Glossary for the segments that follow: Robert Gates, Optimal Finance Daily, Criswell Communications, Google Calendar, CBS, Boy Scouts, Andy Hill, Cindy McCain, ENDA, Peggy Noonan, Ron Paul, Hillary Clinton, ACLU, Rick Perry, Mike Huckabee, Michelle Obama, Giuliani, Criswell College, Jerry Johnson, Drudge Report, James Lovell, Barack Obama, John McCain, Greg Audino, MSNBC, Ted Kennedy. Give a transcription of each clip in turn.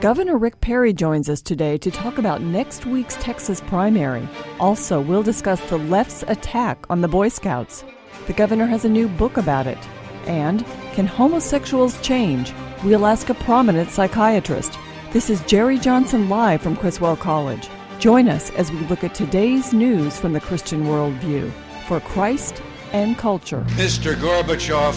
Governor Rick Perry joins us today to talk about next week's Texas primary. Also, we'll discuss the left's attack on the Boy Scouts. The governor has a new book about it. And can homosexuals change? We'll ask a prominent psychiatrist. This is Jerry Johnson live from Criswell College. Join us as we look at today's news from the Christian worldview for Christ and culture. Mr. Gorbachev,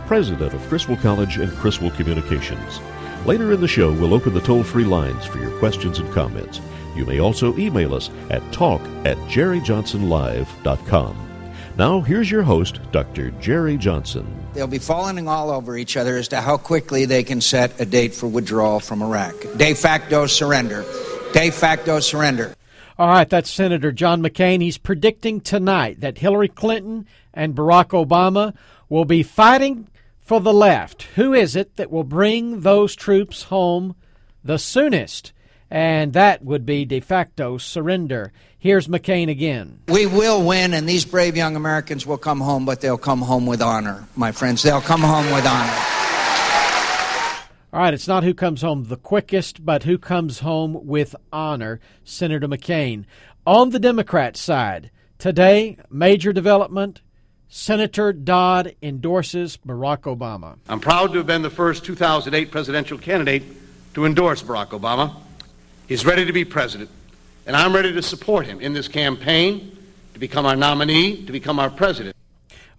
president of Criswell College and Criswell Communications. Later in the show, we'll open the toll-free lines for your questions and comments. You may also email us at talk@jerryjohnsonlive.com. Now, here's your host, Dr. Jerry Johnson. They'll be falling all over each other as to how quickly they can set a date for withdrawal from Iraq. De facto surrender. De facto surrender. All right, that's Senator John McCain. He's predicting tonight that Hillary Clinton and Barack Obama will be fighting for the left. Who is it that will bring those troops home the soonest? And that would be de facto surrender. Here's McCain again. We will win, and these brave young Americans will come home, but they'll come home with honor, my friends. They'll come home with honor. All right, it's not who comes home the quickest, but who comes home with honor, Senator McCain. On the Democrat side, today, major development, Senator Dodd endorses Barack Obama. I'm proud to have been the first 2008 presidential candidate to endorse Barack Obama. He's ready to be president, and I'm ready to support him in this campaign to become our nominee, to become our president.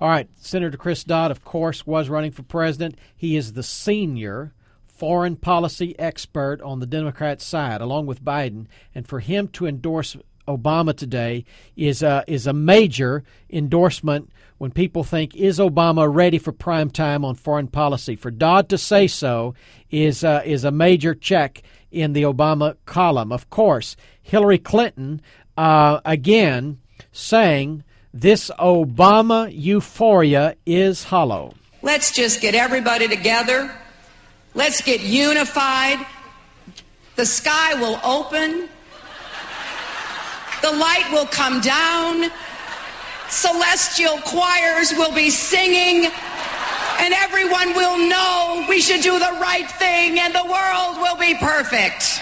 All right, Senator Chris Dodd, of course, was running for president. He is the senior foreign policy expert on the Democrat side, along with Biden, and for him to endorse Obama today is a major endorsement when people think, is Obama ready for prime time on foreign policy? For Dodd to say so is a major check in the Obama column. Of course, Hillary Clinton, again, saying this Obama euphoria is hollow. Let's just get everybody together. Let's get unified. The sky will open. The light will come down, celestial choirs will be singing, and everyone will know we should do the right thing, and the world will be perfect.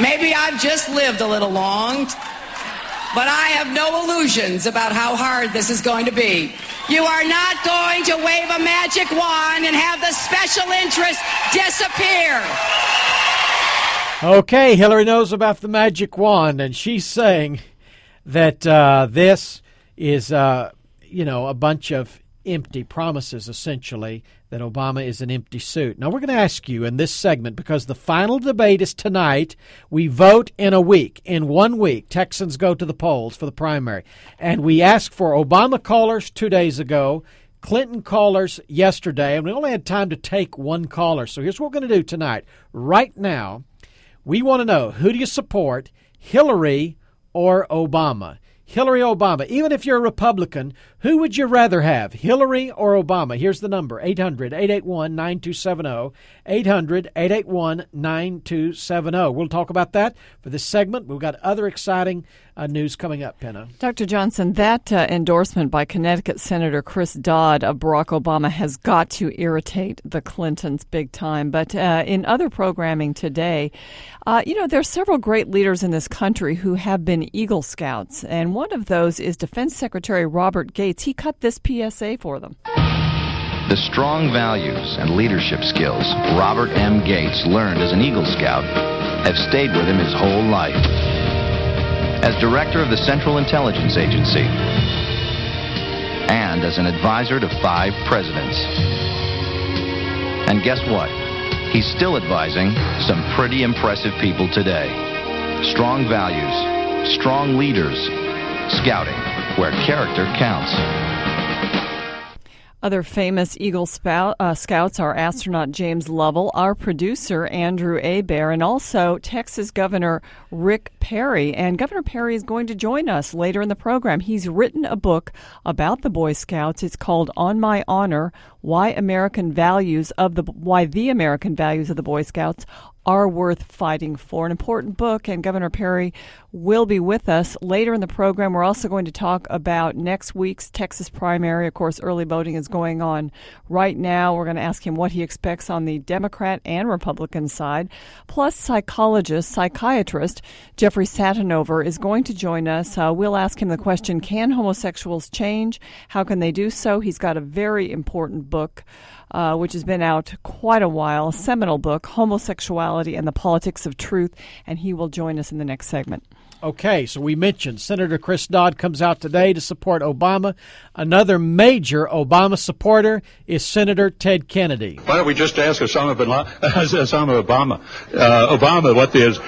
Maybe I've just lived a little long, but I have no illusions about how hard this is going to be. You are not going to wave a magic wand and have the special interest disappear. Okay, Hillary knows about the magic wand, and she's saying that this is, a bunch of empty promises, essentially, that Obama is an empty suit. Now, we're going to ask you in this segment, because the final debate is tonight. We vote in a week. In 1 week, Texans go to the polls for the primary. And we asked for Obama callers 2 days ago, Clinton callers yesterday, and we only had time to take one caller. So here's what we're going to do tonight. Right now, we want to know, who do you support, Hillary or Obama? Hillary or Obama, even if you're a Republican, who would you rather have, Hillary or Obama? Here's the number, 800-881-9270, 800-881-9270. We'll talk about that for this segment. We've got other exciting news coming up, Penna. Dr. Johnson, that endorsement by Connecticut Senator Chris Dodd of Barack Obama has got to irritate the Clintons big time. But in other programming today, there are several great leaders in this country who have been Eagle Scouts, and one of those is Defense Secretary Robert Gates. He cut this PSA for them. The strong values and leadership skills Robert M. Gates learned as an Eagle Scout have stayed with him his whole life. As director of the Central Intelligence Agency and as an advisor to 5 presidents. And guess what? He's still advising some pretty impressive people today. Strong values, strong leaders, scouting where character counts. Other famous Eagle Scouts are astronaut James Lovell, our producer Andrew Abair, and also Texas Governor Rick Perry. And Governor Perry is going to join us later in the program. He's written a book about the Boy Scouts. It's called On My Honor, Why the American Values of the Boy Scouts are worth fighting for. An important book, and Governor Perry will be with us later in the program. We're also going to talk about next week's Texas primary. Of course, early voting is going on right now. We're going to ask him what he expects on the Democrat and Republican side. Plus, psychiatrist Jeffrey Satinover is going to join us. We'll ask him the question, can homosexuals change? How can they do so? He's got a very important book which has been out quite a while, seminal book, Homosexuality and the Politics of Truth, and he will join us in the next segment. Okay, so we mentioned Senator Chris Dodd comes out today to support Obama. Another major Obama supporter is Senator Ted Kennedy. Why don't we just ask Osama Obama, what is,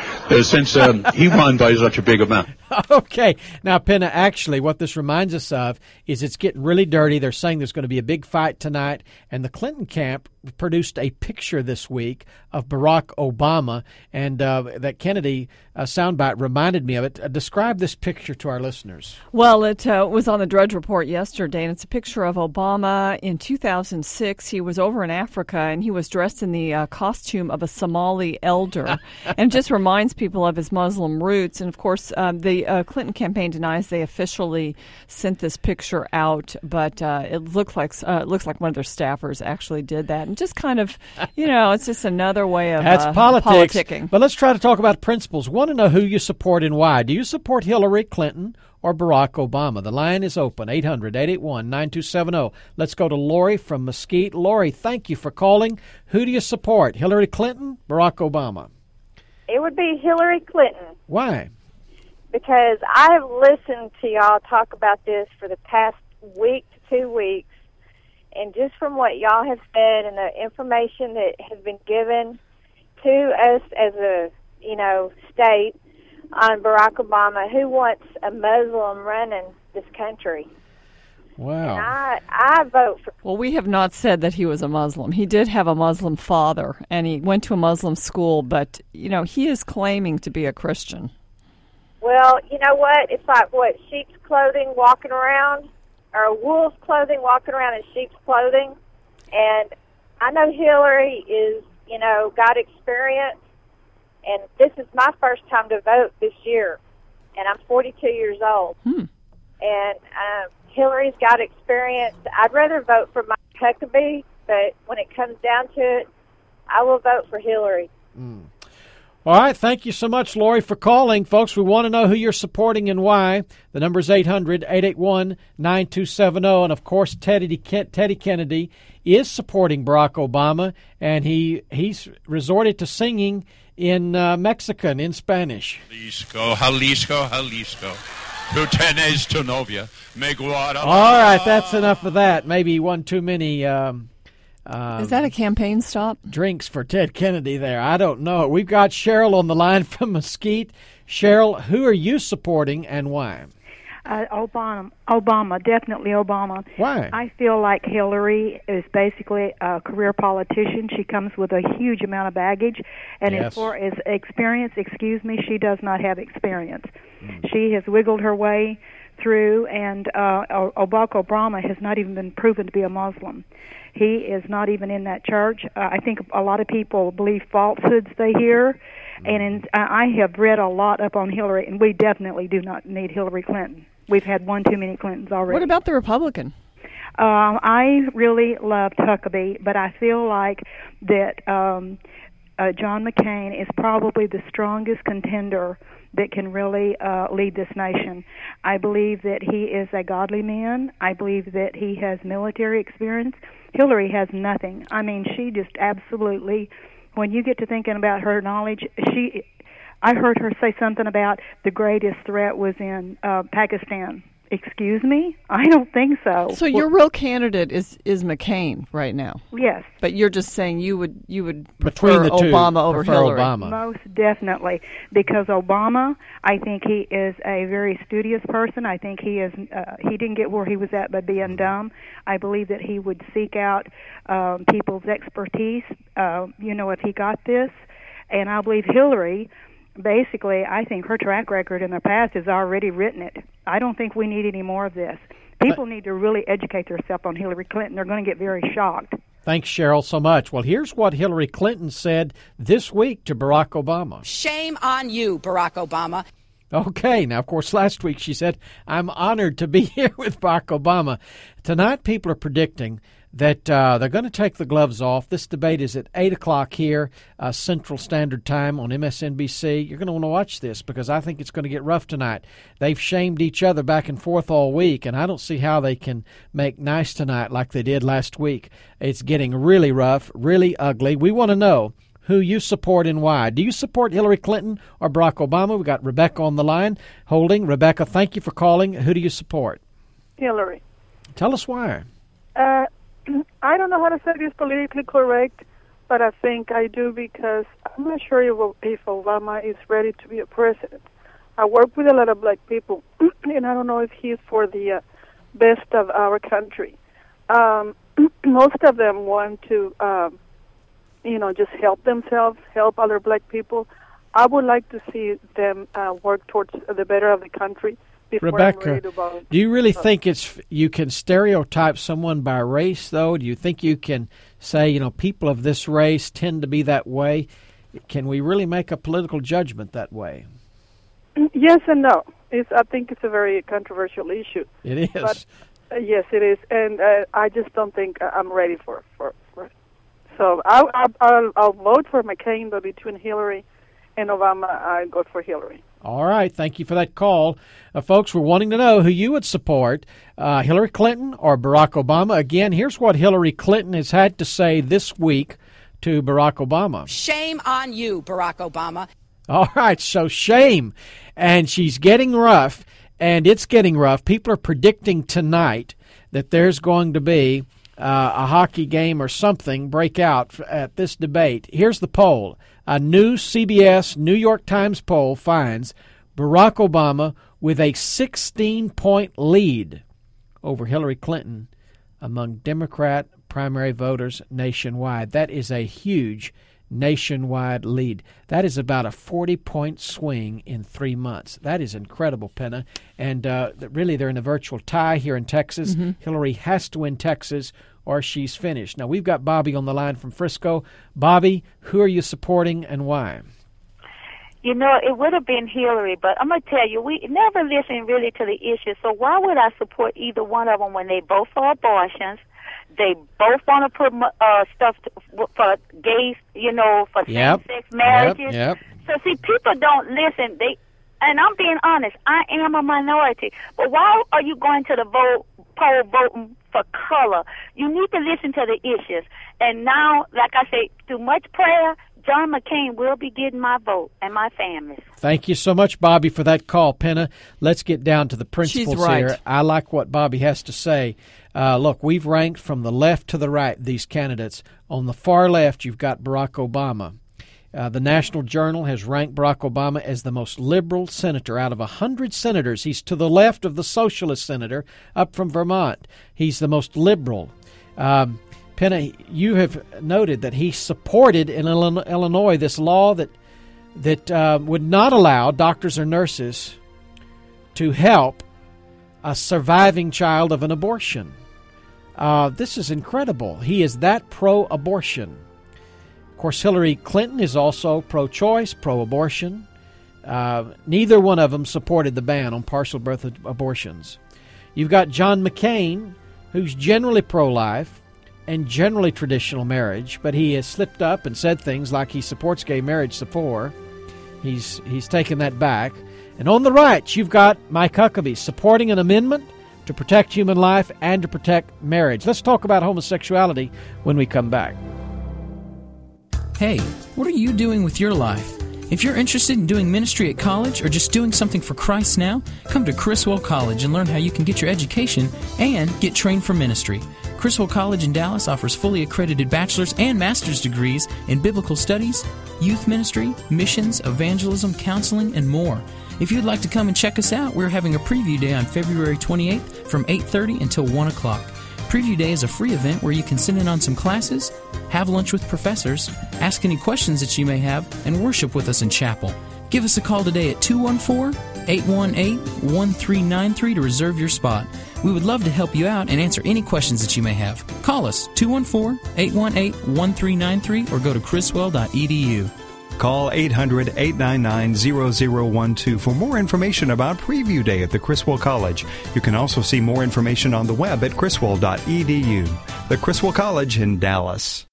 since he won by such a big amount. Okay. Now, Penna, actually, what this reminds us of is it's getting really dirty. They're saying there's going to be a big fight tonight, and the Clinton camp produced a picture this week of Barack Obama, and that Kennedy soundbite reminded me of it. Describe this picture to our listeners. Well, it was on the Drudge Report yesterday, and it's a picture of Obama in 2006. He was over in Africa, and he was dressed in the costume of a Somali elder, and just reminds people of his Muslim roots. And, of course, the Clinton campaign denies they officially sent this picture out, but it looks like one of their staffers actually did that. And just kind of, it's just another way of politicking. But let's try to talk about principles. Want to know who you support and why. Do you support Hillary Clinton or Barack Obama? The line is open, 800-881-9270. Let's go to Lori from Mesquite. Lori, thank you for calling. Who do you support, Hillary Clinton, Barack Obama? It would be Hillary Clinton. Why? Because I have listened to y'all talk about this for the past week to 2 weeks, and just from what y'all have said and the information that has been given to us as a, state on Barack Obama, who wants a Muslim running this country? Wow. And I vote for... Well, we have not said that he was a Muslim. He did have a Muslim father, and he went to a Muslim school, but, he is claiming to be a Christian. Well, you know what? It's like, sheep's clothing walking around, or wolf's clothing walking around in sheep's clothing. And I know Hillary is, got experience. And this is my first time to vote this year, and I'm 42 years old. And Hillary's got experience. I'd rather vote for Mike Huckabee, but when it comes down to it, I will vote for Hillary. All right, thank you so much, Lori, for calling. Folks, we want to know who you're supporting and why. The number is 800-881-9270. And, of course, Teddy Kennedy is supporting Barack Obama, and he's resorted to singing in Mexican, in Spanish. Jalisco, Jalisco, Jalisco. Tú tienes tu novia. Me guarda. All right, that's enough of that. Maybe one too many. Is that a campaign stop? Drinks for Ted Kennedy there. I don't know. We've got Cheryl on the line from Mesquite. Cheryl, who are you supporting and why? Obama, definitely Obama. Why? I feel like Hillary is basically a career politician. She comes with a huge amount of baggage. And yes. As far as experience, she does not have experience. She has wiggled her way through, and Barack Obama has not even been proven to be a Muslim. He is not even in that church. I think a lot of people believe falsehoods they hear. And I have read a lot up on Hillary, and we definitely do not need Hillary Clinton. We've had one too many Clintons already. What about the Republican? I really loved Huckabee, but I feel like that John McCain is probably the strongest contender that can really lead this nation. I believe that he is a godly man. I believe that he has military experience. Hillary has nothing. I mean, she just absolutely, when you get to thinking about her knowledge, I heard her say something about the greatest threat was in Pakistan. Excuse me? I don't think so. So your real candidate is McCain right now. Yes. But you're just saying you would prefer Obama over Hillary. Most definitely, because Obama, I think he is a very studious person. I think he is. He didn't get where he was at by being dumb. I believe that he would seek out people's expertise. If he got this, and I believe Hillary. Basically, I think her track record in the past has already written it. I don't think we need any more of this. People need to really educate themselves on Hillary Clinton. They're going to get very shocked. Thanks, Cheryl, so much. Well, here's what Hillary Clinton said this week to Barack Obama. Shame on you, Barack Obama. Okay. Now, of course, last week she said, I'm honored to be here with Barack Obama. Tonight, people are predicting that they're going to take the gloves off. This debate is at 8 o'clock here, Central Standard Time on MSNBC. You're going to want to watch this because I think it's going to get rough tonight. They've shamed each other back and forth all week, and I don't see how they can make nice tonight like they did last week. It's getting really rough, really ugly. We want to know who you support and why. Do you support Hillary Clinton or Barack Obama? We got Rebecca on the line holding. Rebecca, thank you for calling. Who do you support? Hillary. Tell us why. I don't know how to say this politically correct, but I think I do because I'm not sure if Obama is ready to be a president. I work with a lot of black people, and I don't know if he's for the best of our country. Most of them want to, just help themselves, help other black people. I would like to see them work towards the better of the country. Rebecca, do you really think you can stereotype someone by race, though? Do you think you can say, people of this race tend to be that way? Can we really make a political judgment that way? Yes and no. I think it's a very controversial issue. It is. But, yes, it is. And I just don't think I'm ready for it. So I'll vote for McCain, but between Hillary and Obama, I go for Hillary. All right. Thank you for that call. Folks, we're wanting to know who you would support, Hillary Clinton or Barack Obama. Again, here's what Hillary Clinton has had to say this week to Barack Obama. Shame on you, Barack Obama. All right. So shame. And she's getting rough, and it's getting rough. People are predicting tonight that there's going to be a hockey game or something break out at this debate. Here's the poll. A new CBS New York Times poll finds Barack Obama with a 16-point lead over Hillary Clinton among Democrat primary voters nationwide. That is a huge nationwide lead. That is about a 40-point swing in 3 months. That is incredible, Penna. And really, they're in a virtual tie here in Texas. Mm-hmm. Hillary has to win Texas, or she's finished. Now, we've got Bobby on the line from Frisco. Bobby, who are you supporting and why? It would have been Hillary, but I'm going to tell you, we never listened really to the issue. So why would I support either one of them when they both are abortions? They both want to put stuff for gays, for same-sex marriages. Yep. So, see, people don't listen. And I'm being honest. I am a minority. But why are you going to the poll voting for color? You need to listen to the issues. And now, like I say, through much prayer, John McCain will be getting my vote and my family's. Thank you so much, Bobby, for that call. Penna, let's get down to the principles here. I like what Bobby has to say. Look, we've ranked from the left to the right these candidates. On the far left, you've got Barack Obama. The National Journal has ranked Barack Obama as the most liberal senator. Out of 100 senators, he's to the left of the socialist senator up from Vermont. He's the most liberal. Penna, you have noted that he supported in Illinois this law that would not allow doctors or nurses to help a surviving child of an abortion. This is incredible. He is that pro-abortion. Of course, Hillary Clinton is also pro-choice, pro-abortion. Neither one of them supported the ban on partial birth abortions. You've got John McCain, who's generally pro-life and generally traditional marriage, but he has slipped up and said things like he supports gay marriage before. He's taken that back. And on the right, you've got Mike Huckabee supporting an amendment to protect human life and to protect marriage. Let's talk about homosexuality when we come back. Hey, what are you doing with your life? If you're interested in doing ministry at college or just doing something for Christ now, come to Criswell College and learn how you can get your education and get trained for ministry. Criswell College in Dallas offers fully accredited bachelor's and master's degrees in biblical studies, youth ministry, missions, evangelism, counseling, and more. If you'd like to come and check us out, we're having a preview day on February 28th from 8:30 until 1 o'clock. Preview Day is a free event where you can send in on some classes, have lunch with professors, ask any questions that you may have, and worship with us in chapel. Give us a call today at 214-818-1393 to reserve your spot. We would love to help you out and answer any questions that you may have. Call us, 214-818-1393, or go to criswell.edu. Call 800-899-0012 for more information about Preview Day at the Criswell College. You can also see more information on the web at criswell.edu. The Criswell College in Dallas.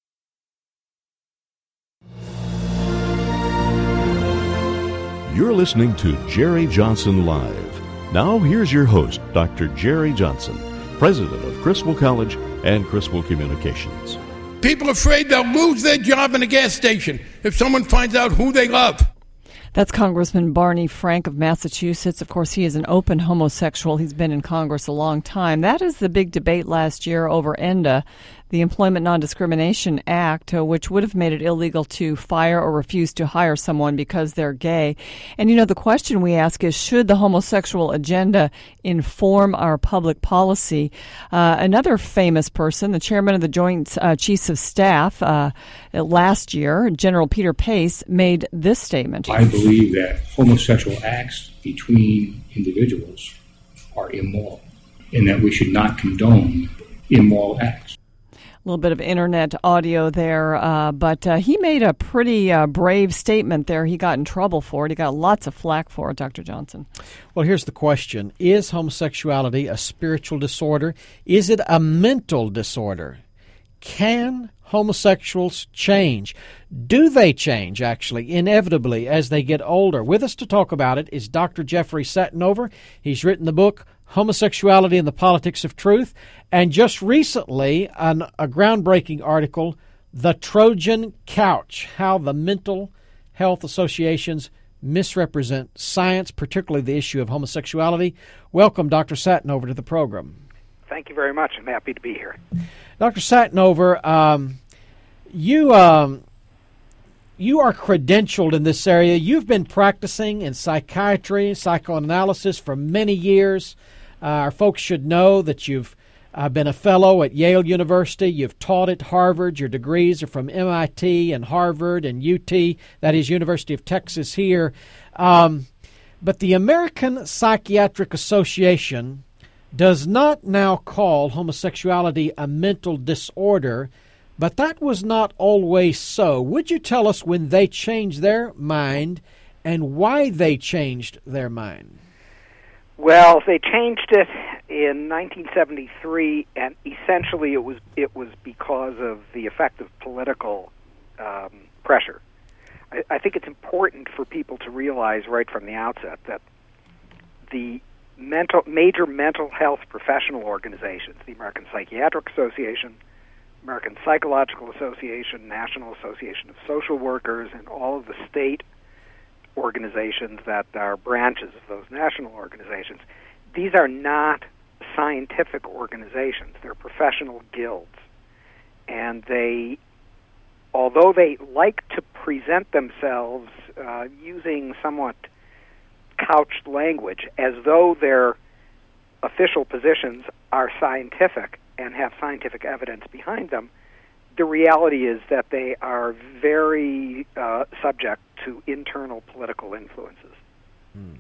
You're listening to Jerry Johnson Live. Now here's your host, Dr. Jerry Johnson, president of Criswell College and Criswell Communications. People are afraid they'll lose their job in a gas station if someone finds out who they love. That's Congressman Barney Frank of Massachusetts. Of course, he is an open homosexual. He's been in Congress a long time. That is the big debate last year over ENDA, the Employment Non-Discrimination Act, which would have made it illegal to fire or refuse to hire someone because they're gay. And, you know, the question we ask is, should the homosexual agenda inform our public policy? Another famous person, the chairman of the Joint Chiefs of Staff last year, General Peter Pace, made this statement. I believe that homosexual acts between individuals are immoral and that we should not condone immoral acts. A little bit of internet audio there, but he made a pretty brave statement there. He got in trouble for it. He got lots of flack for it, Dr. Johnson. Well, here's the question. Is homosexuality a spiritual disorder? Is it a mental disorder? Can homosexuals change? Do they change, actually, inevitably, as they get older? With us to talk about it is Dr. Jeffrey Satinover. He's written the book, Homosexuality and the Politics of Truth, and just recently a groundbreaking article, The Trojan Couch, How the Mental Health Associations Misrepresent Science, particularly the issue of homosexuality. Welcome, Dr. Satinover, to the program. Thank you very much. I'm happy to be here. Dr. Satinover, you are credentialed in this area. You've been practicing in psychiatry, psychoanalysis for many years. Our folks should know that you've been a fellow at Yale University. You've taught at Harvard. Your degrees are from MIT and Harvard and UT, that is University of Texas here. But the American Psychiatric Association does not now call homosexuality a mental disorder, but that was not always so. Would you tell us when they changed their mind and why they changed their mind? Well, they changed it in 1973, and essentially it was because of the effect of political pressure. I think it's important for people to realize right from the outset that the major mental health professional organizations, the American Psychiatric Association, American Psychological Association, National Association of Social Workers, and all of the state organizations that are branches of those national organizations, these are not scientific organizations. They're professional guilds. And they, although they like to present themselves using somewhat couched language as though their official positions are scientific and have scientific evidence behind them, the reality is that they are very subject to internal political influences. Hmm.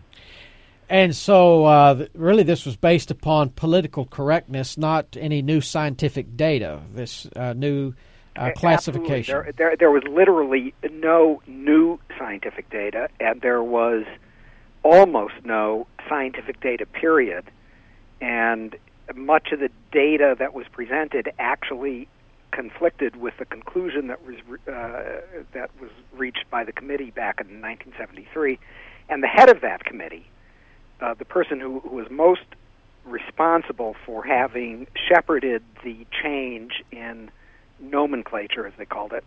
And so really this was based upon political correctness, not any new scientific data, this new classification. There was literally no new scientific data, and there was almost no scientific data, period. And much of the data that was presented actually conflicted with the conclusion that was reached by the committee back in 1973. And the head of that committee, the person who was most responsible for having shepherded the change in nomenclature, as they called it,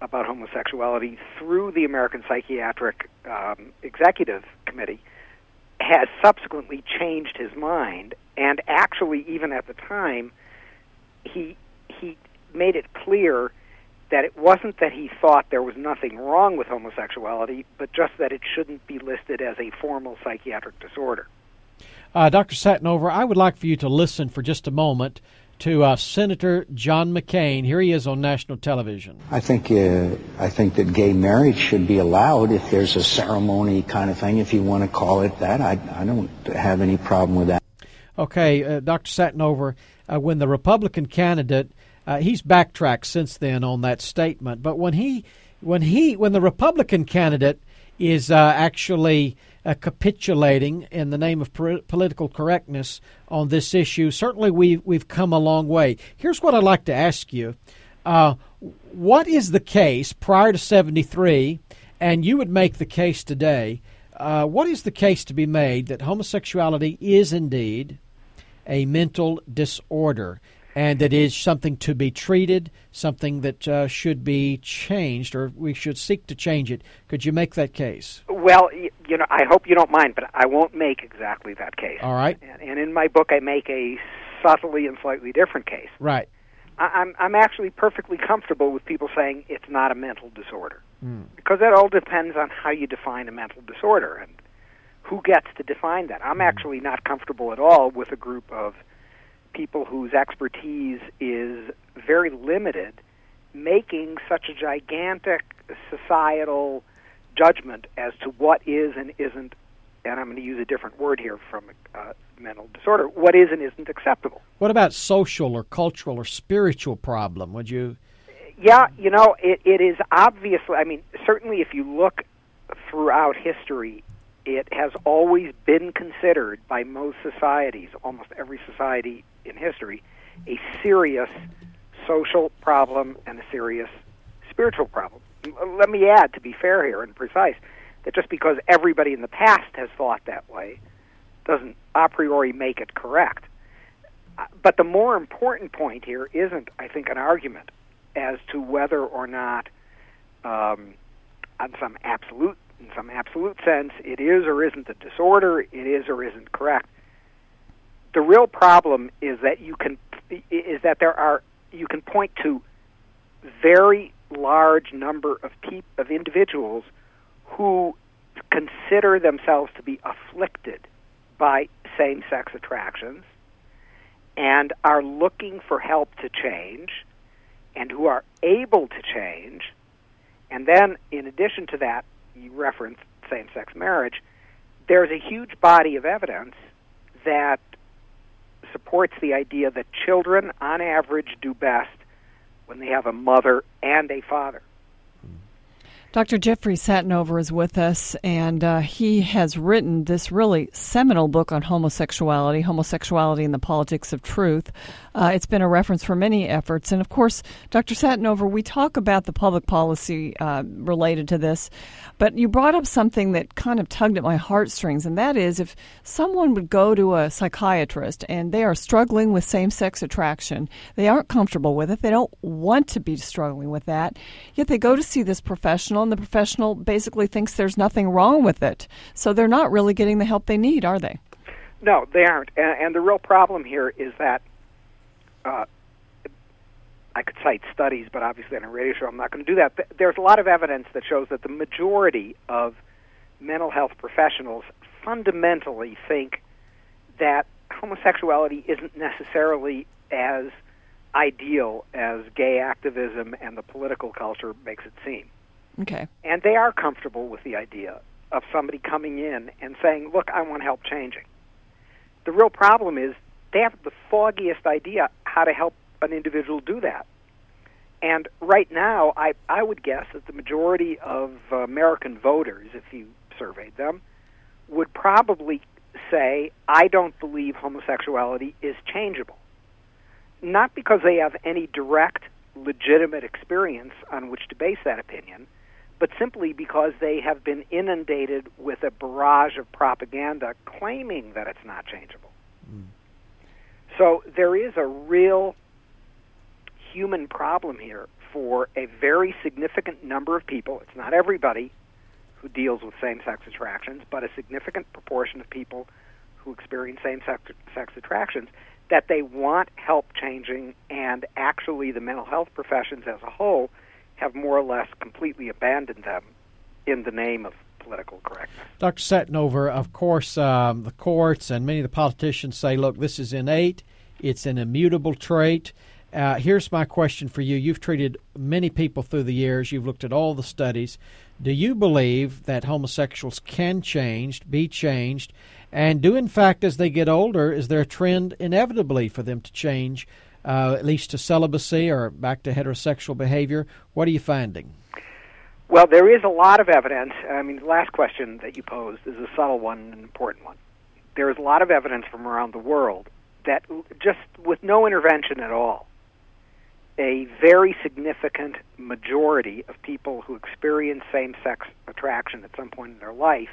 about homosexuality through the American Psychiatric Executive Committee, has subsequently changed his mind. And actually, even at the time, he made it clear that it wasn't that he thought there was nothing wrong with homosexuality, but just that it shouldn't be listed as a formal psychiatric disorder. Dr. Satinover, I would like for you to listen for just a moment to Senator John McCain. Here he is on national television. I think that gay marriage should be allowed if there's a ceremony kind of thing, if you want to call it that. I don't have any problem with that. Okay, Dr. Satinover, when the Republican candidate, he's backtracked since then on that statement, but when the Republican candidate is actually capitulating in the name of political correctness on this issue, certainly we've come a long way. Here's what I'd like to ask you. What is the case prior to 73, and you would make the case today, what is the case to be made that homosexuality is indeed a mental disorder and that is something to be treated, something that should be changed, or we should seek to change it? Could you make that case? Well, you know, I hope you don't mind, but I won't make exactly that case. All right. And in my book, I make a subtly and slightly different case. Right. I'm actually perfectly comfortable with people saying it's not a mental disorder, because that all depends on how you define a mental disorder and who gets to define that. I'm actually not comfortable at all with a group of people whose expertise is very limited making such a gigantic societal judgment as to what is and isn't, and I'm going to use a different word here from mental disorder, what is and isn't acceptable. What about social or cultural or spiritual problem? Would you? Yeah, you know, it is obviously, I mean, certainly if you look throughout history, it has always been considered by most societies, almost every society in history, a serious social problem and a serious spiritual problem. Let me add, to be fair here and precise, that just because everybody in the past has thought that way doesn't a priori make it correct. But the more important point here isn't, I think, an argument as to whether or not, in some absolute sense, it is or isn't a disorder, it is or isn't correct. The real problem is that you can point to very large number of individuals who consider themselves to be afflicted by same-sex attractions and are looking for help to change and who are able to change. And then, in addition to that, you referenced same-sex marriage, there's a huge body of evidence that supports the idea that children, on average, do best when they have a mother and a father. Dr. Jeffrey Satinover is with us, and he has written this really seminal book on homosexuality, Homosexuality and the Politics of Truth. It's been a reference for many efforts. And, of course, Dr. Satinover, we talk about the public policy related to this, but you brought up something that kind of tugged at my heartstrings, and that is if someone would go to a psychiatrist and they are struggling with same-sex attraction, they aren't comfortable with it, they don't want to be struggling with that, yet they go to see this professional, and the professional basically thinks there's nothing wrong with it. So they're not really getting the help they need, are they? No, they aren't. And the real problem here is that I could cite studies, but obviously on a radio show I'm not going to do that. There's a lot of evidence that shows that the majority of mental health professionals fundamentally think that homosexuality isn't necessarily as ideal as gay activism and the political culture makes it seem. Okay. And they are comfortable with the idea of somebody coming in and saying, look, I want help changing. The real problem is they have the foggiest idea how to help an individual do that. And right now, I would guess that the majority of American voters, if you surveyed them, would probably say, I don't believe homosexuality is changeable. Not because they have any direct, legitimate experience on which to base that opinion, but simply because they have been inundated with a barrage of propaganda claiming that it's not changeable. Mm. So there is a real human problem here for a very significant number of people. It's not everybody who deals with same-sex attractions, but a significant proportion of people who experience same-sex attractions, that they want help changing, and actually the mental health professions as a whole have more or less completely abandoned them in the name of political correctness. Dr. Satinover, of course, the courts and many of the politicians say, look, this is innate, it's an immutable trait. Here's my question for you. You've treated many people through the years. You've looked at all the studies. Do you believe that homosexuals can change, be changed, and do, in fact, as they get older, is there a trend inevitably for them to change, at least to celibacy or back to heterosexual behavior? What are you finding? Well, there is a lot of evidence. I mean, the last question that you posed is a subtle one and an important one. There is a lot of evidence from around the world that just with no intervention at all, a very significant majority of people who experience same-sex attraction at some point in their life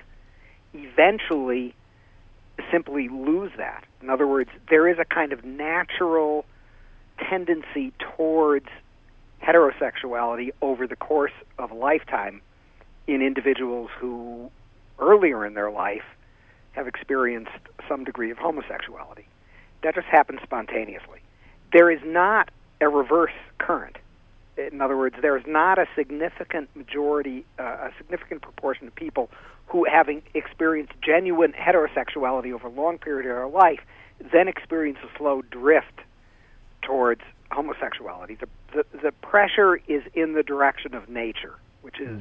eventually simply lose that. In other words, there is a kind of natural tendency towards heterosexuality over the course of a lifetime in individuals who earlier in their life have experienced some degree of homosexuality. That just happens spontaneously. There is not a reverse current. In other words, there is not a significant majority, a significant proportion of people who, having experienced genuine heterosexuality over a long period of their life, then experience a slow drift towards homosexuality. The pressure is in the direction of nature, which is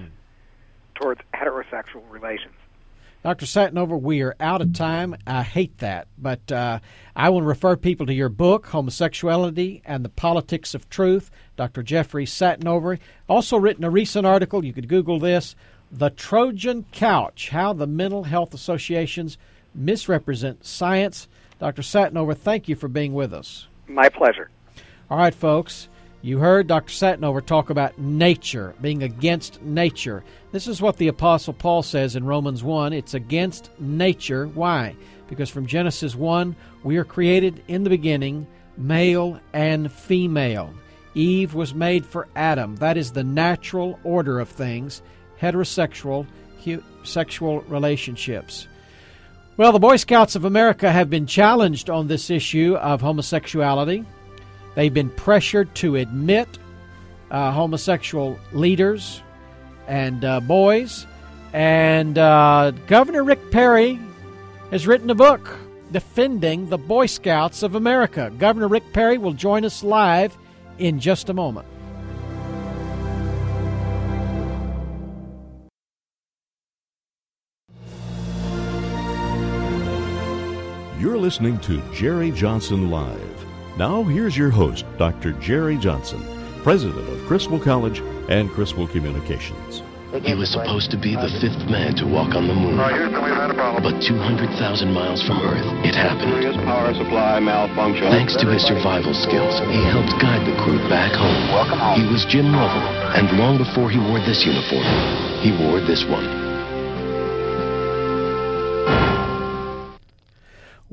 towards heterosexual relations. Dr. Satinover, we are out of time. I hate that, but I will refer people to your book, Homosexuality and the Politics of Truth, Dr. Jeffrey Satinover. Also written a recent article, you could Google this, The Trojan Couch, How the Mental Health Associations Misrepresent Science. Dr. Satinover, thank you for being with us. My pleasure. All right, folks. You heard Dr. Satinover talk about nature, being against nature. This is what the Apostle Paul says in Romans 1. It's against nature. Why? Because from Genesis 1, we are created in the beginning, male and female. Eve was made for Adam. That is the natural order of things, heterosexual sexual relationships. Well, the Boy Scouts of America have been challenged on this issue of homosexuality. They've been pressured to admit homosexual leaders and boys. And Governor Rick Perry has written a book defending the Boy Scouts of America. Governor Rick Perry will join us live in just a moment. You're listening to Jerry Johnson Live. Now, here's your host, Dr. Jerry Johnson, president of Criswell College and Criswell Communications. He was supposed to be the fifth man to walk on the moon. But 200,000 miles from Earth, it happened. Power supply malfunction. Thanks to his survival skills, he helped guide the crew back home. Welcome home. He was Jim Lovell, and long before he wore this uniform, he wore this one.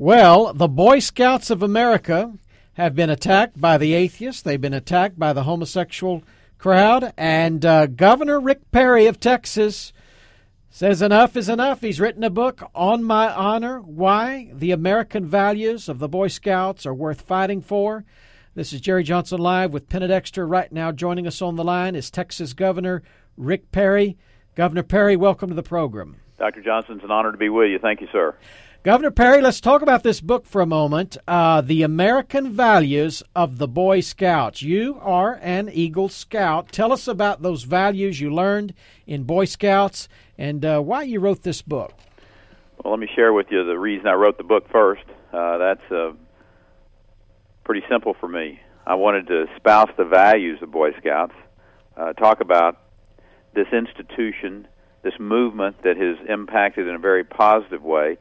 Well, the Boy Scouts of America have been attacked by the atheists. They've been attacked by the homosexual crowd. And Governor Rick Perry of Texas says enough is enough. He's written a book, On My Honor, Why the American Values of the Boy Scouts Are Worth Fighting For. This is Jerry Johnson Live with Penedexter. Right now joining us on the line is Texas Governor Rick Perry. Governor Perry, welcome to the program. Dr. Johnson, it's an honor to be with you. Thank you, sir. Governor Perry, let's talk about this book for a moment, The American Values of the Boy Scouts. You are an Eagle Scout. Tell us about those values you learned in Boy Scouts and why you wrote this book. Well, let me share with you the reason I wrote the book first. That's pretty simple for me. I wanted to espouse the values of Boy Scouts, talk about this institution, this movement that has impacted in a very positive way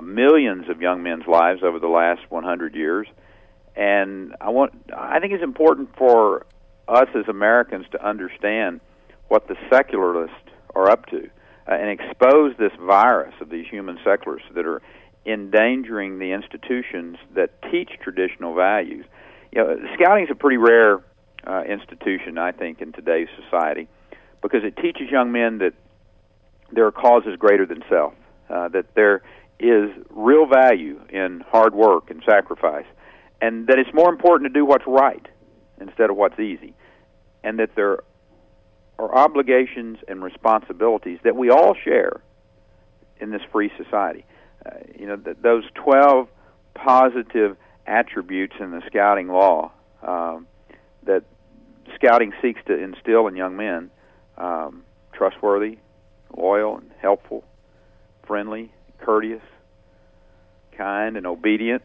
millions of young men's lives over the last 100 years. And I think it's important for us as Americans to understand what the secularists are up to, and expose this virus of these human sectors that are endangering the institutions that teach traditional values. You know, scouting is a pretty rare institution, I think, in today's society, because it teaches young men that their cause is greater than self, that there is real value in hard work and sacrifice, and that it's more important to do what's right instead of what's easy, and that there are obligations and responsibilities that we all share in this free society. You know, those 12 positive attributes in the scouting law that scouting seeks to instill in young men, trustworthy, loyal and helpful, friendly, courteous, kind and obedient,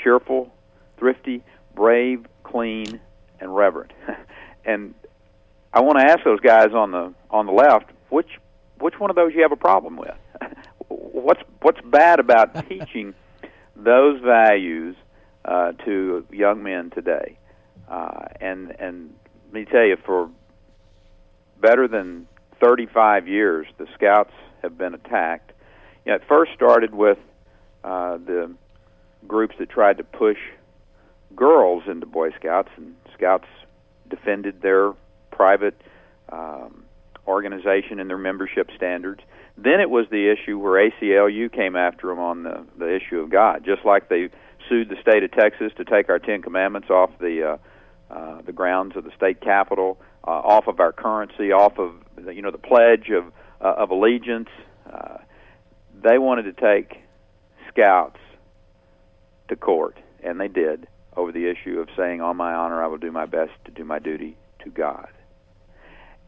cheerful, thrifty, brave, clean, and reverent. And I want to ask those guys on the left, which one of those you have a problem with? What's bad about teaching those values to young men today? And let me tell you, for better than 35 years, the Scouts have been attacked. You know, it first started with the groups that tried to push girls into Boy Scouts, and Scouts defended their private organization and their membership standards. Then it was the issue where ACLU came after them on the issue of God, just like they sued the state of Texas to take our Ten Commandments off the grounds of the state capitol, off of our currency, off of the Pledge of Allegiance. They wanted to take Scouts to court, and they did, over the issue of saying, "On my honor, I will do my best to do my duty to God."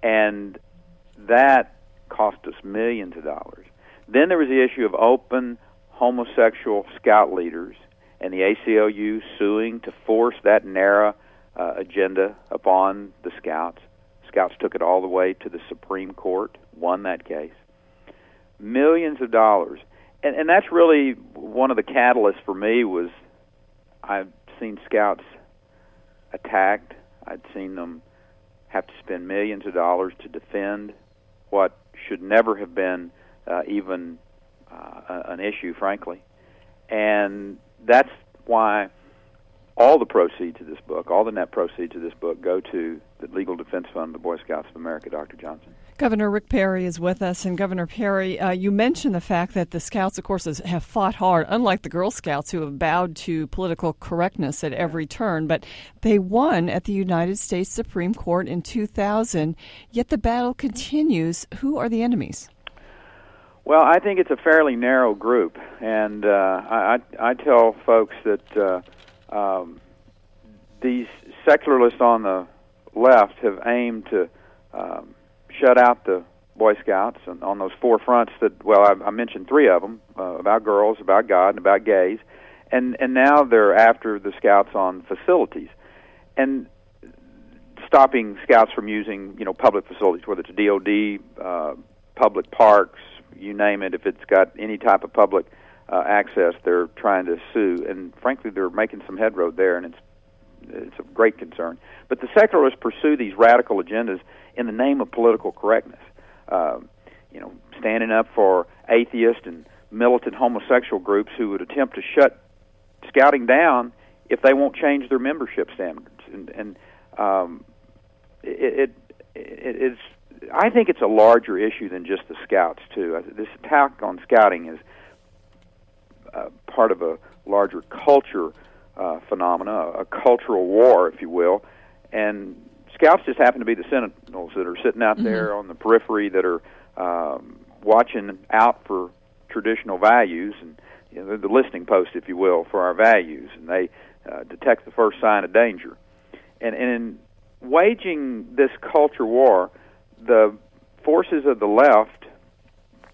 And that cost us millions of dollars. Then there was the issue of open homosexual Scout leaders and the ACLU suing to force that NARA agenda upon the Scouts. Scouts took it all the way to the Supreme Court, won that case. Millions of dollars. And that's really one of the catalysts for me was I've seen Scouts attacked. I'd seen them have to spend millions of dollars to defend what should never have been even an issue, frankly. And that's why all the proceeds of this book, all the net proceeds of this book, go to the Legal Defense Fund of the Boy Scouts of America, Dr. Johnson. Governor Rick Perry is with us. And Governor Perry, you mentioned the fact that the Scouts, of course, have fought hard, unlike the Girl Scouts, who have bowed to political correctness at every turn. But they won at the United States Supreme Court in 2000, yet the battle continues. Who are the enemies? Well, I think it's a fairly narrow group. And I tell folks that these secularists on the left have aimed to shut out the Boy Scouts on those four fronts that, well, I mentioned three of them, about girls, about God, and about gays, and now they're after the Scouts on facilities, and stopping Scouts from using, public facilities, whether it's DOD, public parks, you name it. If it's got any type of public access, they're trying to sue, and frankly, they're making some headroad there, and it's a great concern. But the secularists pursue these radical agendas in the name of political correctness, standing up for atheist and militant homosexual groups who would attempt to shut Scouting down if they won't change their membership standards. I think it's a larger issue than just the Scouts, too. This attack on Scouting is part of a larger culture phenomena, a cultural war, if you will, and Scouts just happen to be the sentinels that are sitting out there on the periphery that are watching out for traditional values, and they're the listening post, if you will, for our values, and they detect the first sign of danger. And in waging this culture war, the forces of the left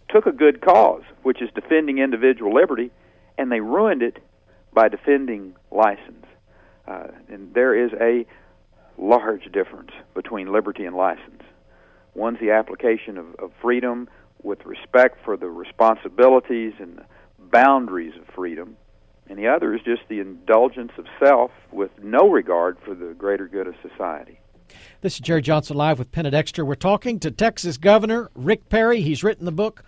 took a good cause, which is defending individual liberty, and they ruined it by defending license. And there is a large difference between liberty and license. One's the application of freedom with respect for the responsibilities and the boundaries of freedom, and the other is just the indulgence of self with no regard for the greater good of society. This is Jerry Johnson Live with Pennant Extra. We're talking to Texas Governor Rick Perry. He's written the book,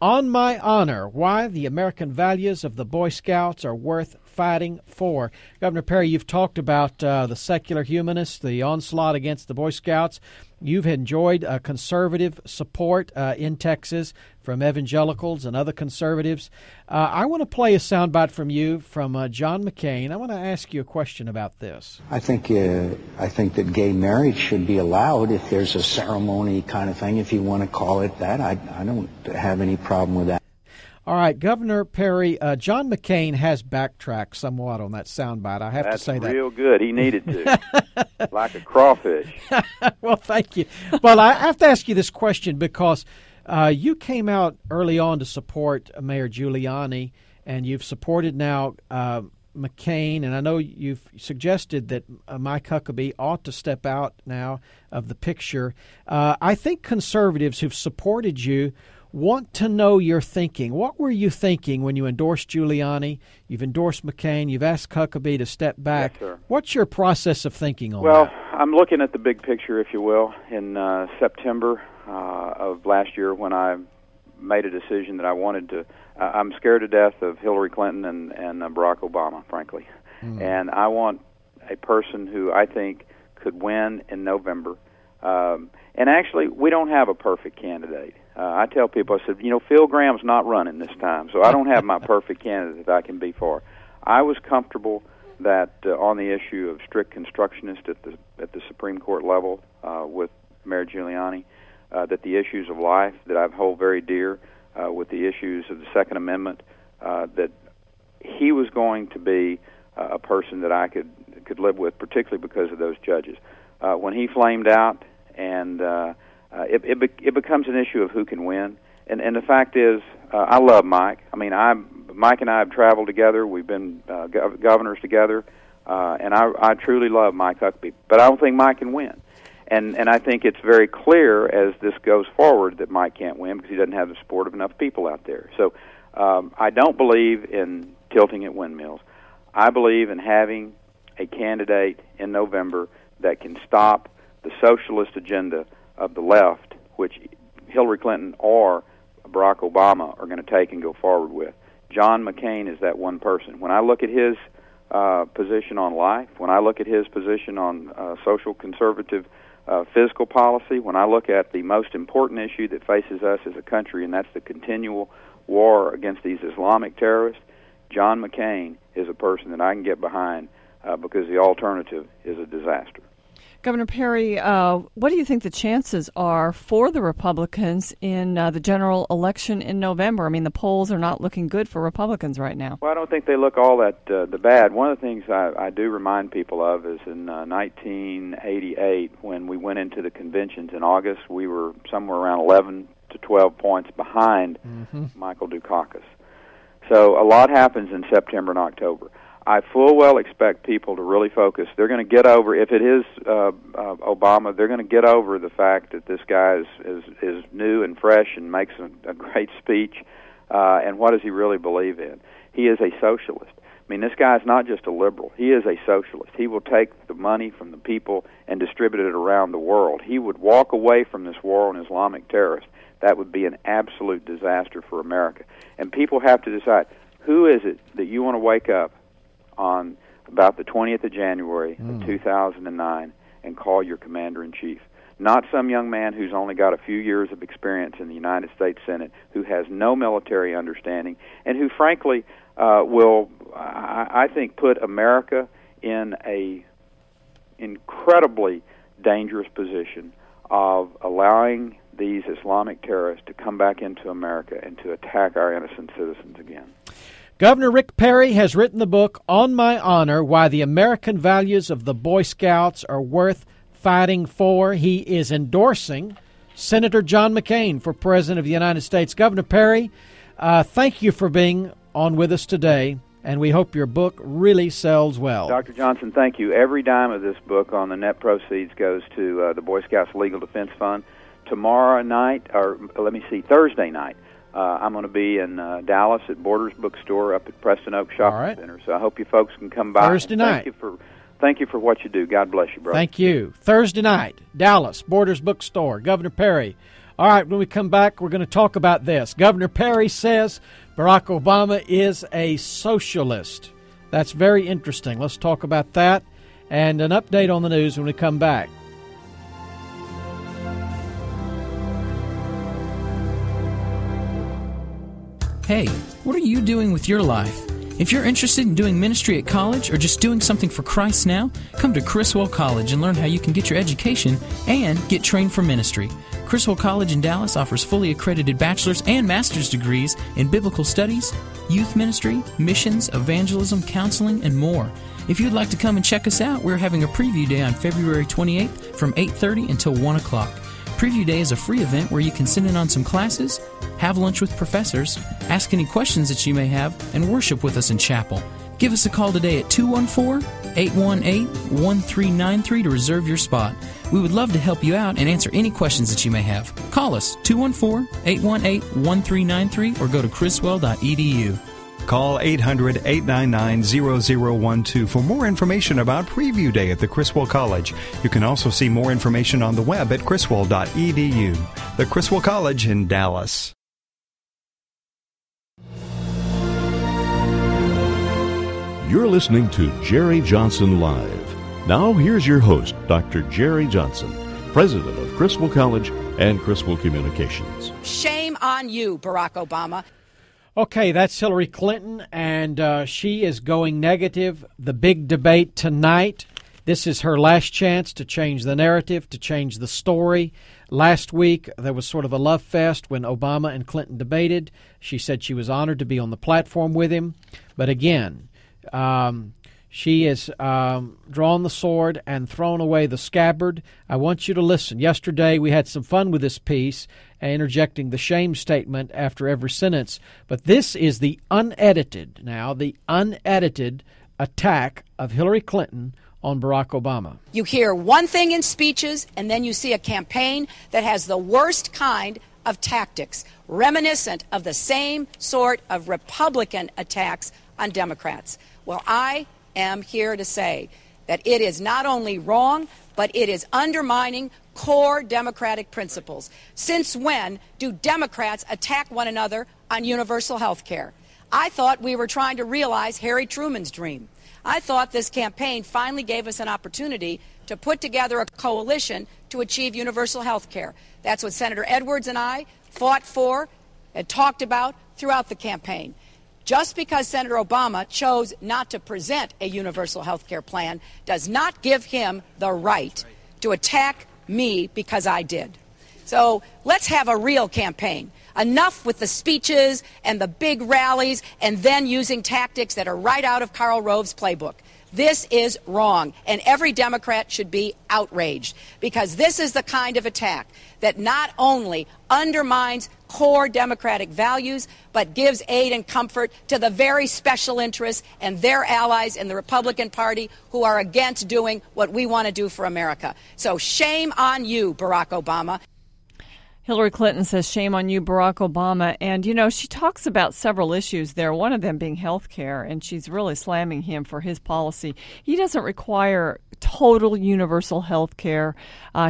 On My Honor, Why the American Values of the Boy Scouts Are Worth Fighting For. Governor Perry, you've talked about the secular humanists, the onslaught against the Boy Scouts. You've enjoyed conservative support in Texas from evangelicals and other conservatives. I want to play a soundbite from you from John McCain. I want to ask you a question about this. I think that gay marriage should be allowed if there's a ceremony kind of thing, if you want to call it that. I don't have any problem with that. All right, Governor Perry, John McCain has backtracked somewhat on that soundbite. I have to say that. That's real good. He needed to, like a crawfish. Well, thank you. Well, I have to ask you this question because you came out early on to support Mayor Giuliani, and you've supported now McCain, and I know you've suggested that Mike Huckabee ought to step out now of the picture. I think conservatives who've supported you want to know your thinking. What were you thinking when you endorsed Giuliani? You've endorsed McCain. You've asked Huckabee to step back. Yes, sir. What's your process of thinking on that? Well, I'm looking at the big picture, if you will. In September of last year, when I made a decision that I wanted to, I'm scared to death of Hillary Clinton and Barack Obama, frankly. Mm. And I want a person who I think could win in November. And actually, we don't have a perfect candidate. I tell people, I said, you know, Phil Graham's not running this time, so I don't have my perfect candidate that I can be for. I was comfortable that on the issue of strict constructionist at the Supreme Court level with Mayor Giuliani, that the issues of life that I hold very dear, with the issues of the Second Amendment, that he was going to be a person that I could live with, particularly because of those judges. When he flamed out and it becomes an issue of who can win. And the fact is, I love Mike. I mean, Mike and I have traveled together. We've been governors together. And I truly love Mike Huckabee. But I don't think Mike can win. And I think it's very clear as this goes forward that Mike can't win because he doesn't have the support of enough people out there. So I don't believe in tilting at windmills. I believe in having a candidate in November that can stop the socialist agenda of the left, which Hillary Clinton or Barack Obama are going to take and go forward with. John McCain is that one person. When I look at his position on life, when I look at his position on social conservative fiscal policy, when I look at the most important issue that faces us as a country, and that's the continual war against these Islamic terrorists, John McCain is a person that I can get behind because the alternative is a disaster. Governor Perry, what do you think the chances are for the Republicans in the general election in November? I mean, the polls are not looking good for Republicans right now. Well, I don't think they look all that bad. One of the things I do remind people of is in 1988, when we went into the conventions in August, we were somewhere around 11 to 12 points behind Michael Dukakis. So a lot happens in September and October. I full well expect people to really focus. They're going to get over, if it is Obama, they're going to get over the fact that this guy is new and fresh and makes a great speech. And what does he really believe in? He is a socialist. I mean, this guy is not just a liberal. He is a socialist. He will take the money from the people and distribute it around the world. He would walk away from this war on Islamic terrorists. That would be an absolute disaster for America. And people have to decide, who is it that you want to wake up on about the 20th of January of 2009 and call your commander-in-chief? Not some young man who's only got a few years of experience in the United States Senate, who has no military understanding, and who, frankly, will, I think, put America in a incredibly dangerous position of allowing these Islamic terrorists to come back into America and to attack our innocent citizens again. Governor Rick Perry has written the book, On My Honor, Why the American Values of the Boy Scouts Are Worth Fighting For. He is endorsing Senator John McCain for President of the United States. Governor Perry, thank you for being on with us today, and we hope your book really sells well. Dr. Johnson, thank you. Every dime of this book on the net proceeds goes to the Boy Scouts Legal Defense Fund. Tomorrow night, or let me see, Thursday night, I'm going to be in Dallas at Borders Bookstore up at Preston Oak Shopping Center. So I hope you folks can come by. Thursday night. Thank you for Thank you for what you do. God bless you, brother. Thank you. Thursday night, Dallas, Borders Bookstore, Governor Perry. All right, when we come back, we're going to talk about this. Governor Perry says Barack Obama is a socialist. That's very interesting. Let's talk about that and an update on the news when we come back. Hey, what are you doing with your life? If you're interested in doing ministry at college or just doing something for Christ now, come to Criswell College and learn how you can get your education and get trained for ministry. Criswell College in Dallas offers fully accredited bachelor's and master's degrees in biblical studies, youth ministry, missions, evangelism, counseling, and more. If you'd like to come and check us out, we're having a preview day on February 28th from 8:30 until 1 o'clock. Preview Day is a free event where you can sit in on some classes, have lunch with professors, ask any questions that you may have, and worship with us in chapel. Give us a call today at 214-818-1393 to reserve your spot. We would love to help you out and answer any questions that you may have. Call us, 214-818-1393, or go to criswell.edu. Call 800-899-0012 for more information about Preview Day at the Criswell College. You can also see more information on the web at criswell.edu. The Criswell College in Dallas. You're listening to Jerry Johnson Live. Now here's your host, Dr. Jerry Johnson, president of Criswell College and Criswell Communications. Shame on you, Barack Obama. Okay, that's Hillary Clinton, and she is going negative. The big debate tonight. This is her last chance to change the narrative, to change the story. Last week, there was sort of a love fest when Obama and Clinton debated. She said she was honored to be on the platform with him. But again, she has drawn the sword and thrown away the scabbard. I want you to listen. Yesterday we had some fun with this piece, interjecting the shame statement after every sentence. But this is the unedited, now, the unedited attack of Hillary Clinton on Barack Obama. You hear one thing in speeches, and then you see a campaign that has the worst kind of tactics, reminiscent of the same sort of Republican attacks on Democrats. Well, I am here to say that it is not only wrong, but it is undermining core Democratic principles. Since when do Democrats attack one another on universal health care? I thought we were trying to realize Harry Truman's dream. I thought this campaign finally gave us an opportunity to put together a coalition to achieve universal health care. That's what Senator Edwards and I fought for and talked about throughout the campaign. Just because Senator Obama chose not to present a universal health care plan does not give him the right to attack me because I did. So let's have a real campaign. Enough with the speeches and the big rallies and then using tactics that are right out of Karl Rove's playbook. This is wrong, and every Democrat should be outraged because this is the kind of attack that not only undermines core Democratic values but gives aid and comfort to the very special interests and their allies in the Republican Party who are against doing what we want to do for America. So shame on you, Barack Obama. Hillary Clinton says, shame on you, Barack Obama. And, you know, she talks about several issues there, one of them being health care, and she's really slamming him for his policy. He doesn't require total universal health care.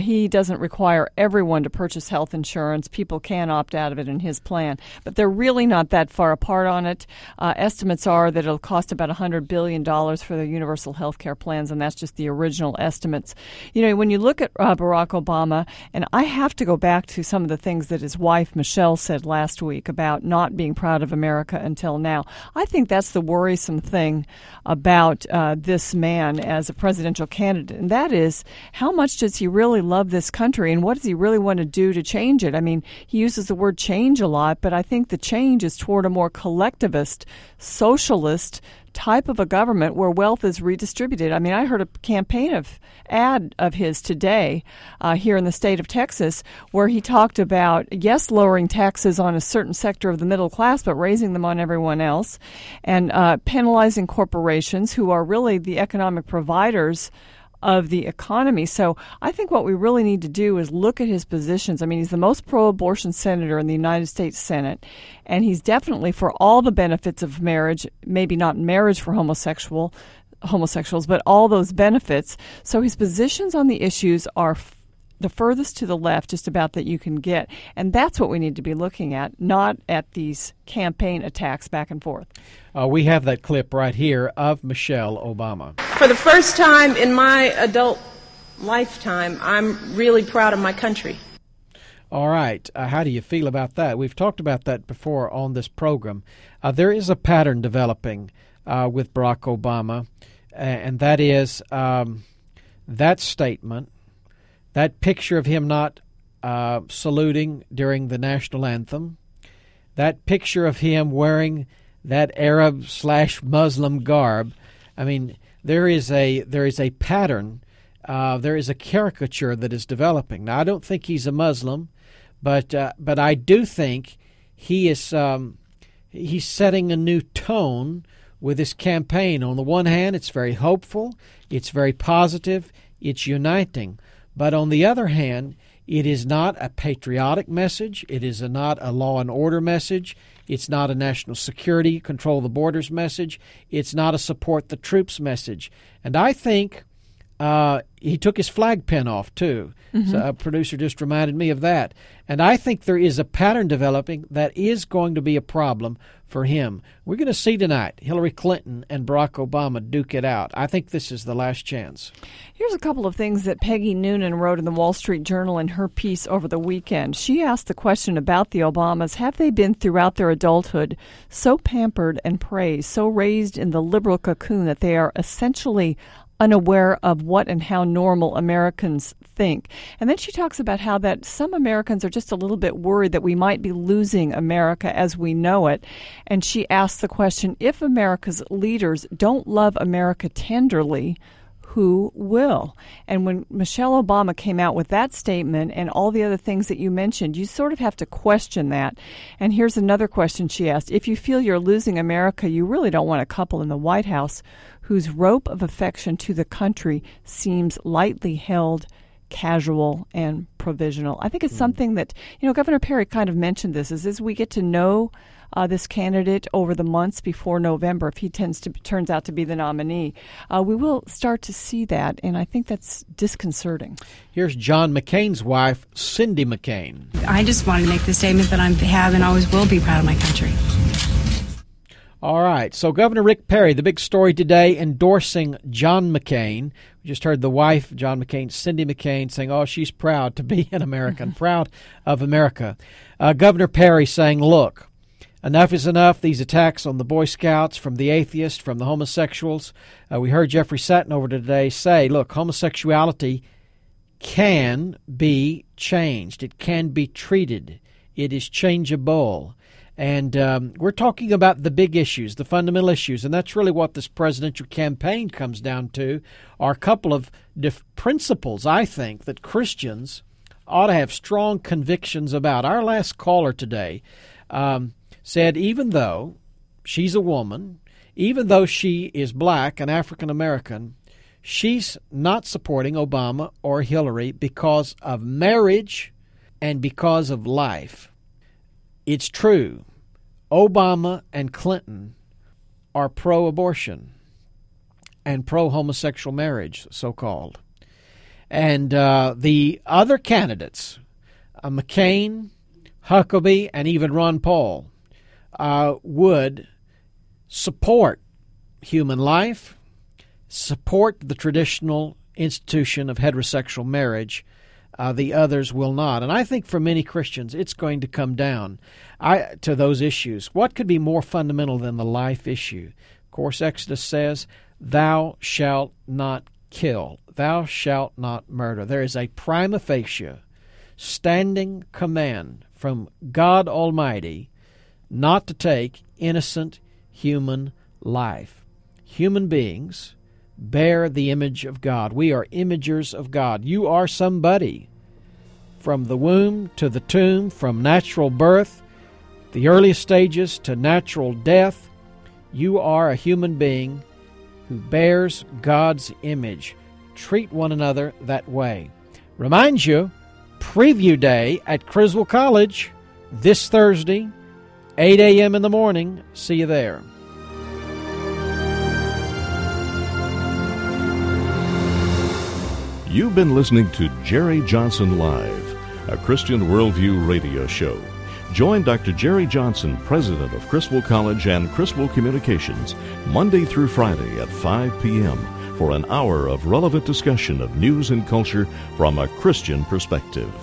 He doesn't require everyone to purchase health insurance. People can opt out of it in his plan. But they're really not that far apart on it. Estimates are that it'll cost about $100 billion for the universal health care plans, and that's just the original estimates. You know, when you look at Barack Obama, and I have to go back to some of the things that his wife, Michelle, said last week about not being proud of America until now. I think that's the worrisome thing about this man as a presidential candidate, and that is how much does he really love this country and what does he really want to do to change it? I mean, he uses the word change a lot, but I think the change is toward a more collectivist, socialist type of a government where wealth is redistributed. I mean, I heard a campaign ad of his today here in the state of Texas where he talked about, yes, lowering taxes on a certain sector of the middle class, but raising them on everyone else and penalizing corporations who are really the economic providers of the economy. So I think what we really need to do is look at his positions. I mean, he's the most pro-abortion senator in the United States Senate, and he's definitely for all the benefits of marriage, maybe not marriage for homosexual homosexuals, but all those benefits. So his positions on the issues are the furthest to the left just about that you can get. And that's what we need to be looking at, not at these campaign attacks back and forth. We have that clip right here of Michelle Obama. For the first time in my adult lifetime, I'm really proud of my country. All right. How do you feel about that? We've talked about that before on this program. There is a pattern developing with Barack Obama, and that is that statement, that picture of him not saluting during the national anthem, that picture of him wearing that Arab/Muslim garb. I mean, there is a pattern. There is a caricature that is developing. Now, I don't think he's a Muslim, but I do think he is he's setting a new tone with his campaign. On the one hand, it's very hopeful, it's very positive, it's uniting. But on the other hand, it is not a patriotic message. It is not a law and order message. It's not a national security, control the borders message. It's not a support the troops message. And I think he took his flag pin off, too. Mm-hmm. So a producer just reminded me of that. And I think there is a pattern developing that is going to be a problem for him. We're going to see tonight Hillary Clinton and Barack Obama duke it out. I think this is the last chance. Here's a couple of things that Peggy Noonan wrote in the Wall Street Journal in her piece over the weekend. She asked the question about the Obamas. Have they been throughout their adulthood so pampered and praised, so raised in the liberal cocoon that they are essentially unaware of what and how normal Americans think? And then she talks about how that some Americans are just a little bit worried that we might be losing America as we know it. And she asks the question, if America's leaders don't love America tenderly, who will? And when Michelle Obama came out with that statement and all the other things that you mentioned, you sort of have to question that. And here's another question she asked. If you feel you're losing America, you really don't want a couple in the White House whose rope of affection to the country seems lightly held, casual, and provisional. I think it's something that, you know, Governor Perry kind of mentioned this, is as we get to know this candidate over the months before November, if he turns out to be the nominee, we will start to see that, and I think that's disconcerting. Here's John McCain's wife, Cindy McCain. I just want to make the statement that I have and always will be proud of my country. All right. So Governor Rick Perry, the big story today, endorsing John McCain. We just heard the wife, John McCain, Cindy McCain, saying, oh, she's proud to be an American, proud of America. Governor Perry saying, look, enough is enough. These attacks on the Boy Scouts, from the atheists, from the homosexuals. We heard Jeffrey Satinover today say, look, homosexuality can be changed. It can be treated. It is changeable. And we're talking about the big issues, the fundamental issues, and that's really what this presidential campaign comes down to, are a couple of principles, I think, that Christians ought to have strong convictions about. Our last caller today said even though she's a woman, even though she is black and African-American, she's not supporting Obama or Hillary because of marriage and because of life. It's true. Obama and Clinton are pro-abortion and pro-homosexual marriage, so-called. And the other candidates, McCain, Huckabee, and even Ron Paul, would support human life, support the traditional institution of heterosexual marriage. The others will not. And I think for many Christians, it's going to come down to those issues. What could be more fundamental than the life issue? Of course, Exodus says, thou shalt not kill. Thou shalt not murder. There is a prima facie standing command from God Almighty not to take innocent human life. Human beings bear the image of God. We are imagers of God. You are somebody. From the womb to the tomb, from natural birth, the earliest stages to natural death, you are a human being who bears God's image. Treat one another that way. Reminds you, preview day at Criswell College this Thursday, 8 a.m. in the morning. See you there. You've been listening to Jerry Johnson Live, a Christian Worldview radio show. Join Dr. Jerry Johnson, president of Criswell College and Criswell Communications, Monday through Friday at 5 p.m. for an hour of relevant discussion of news and culture from a Christian perspective.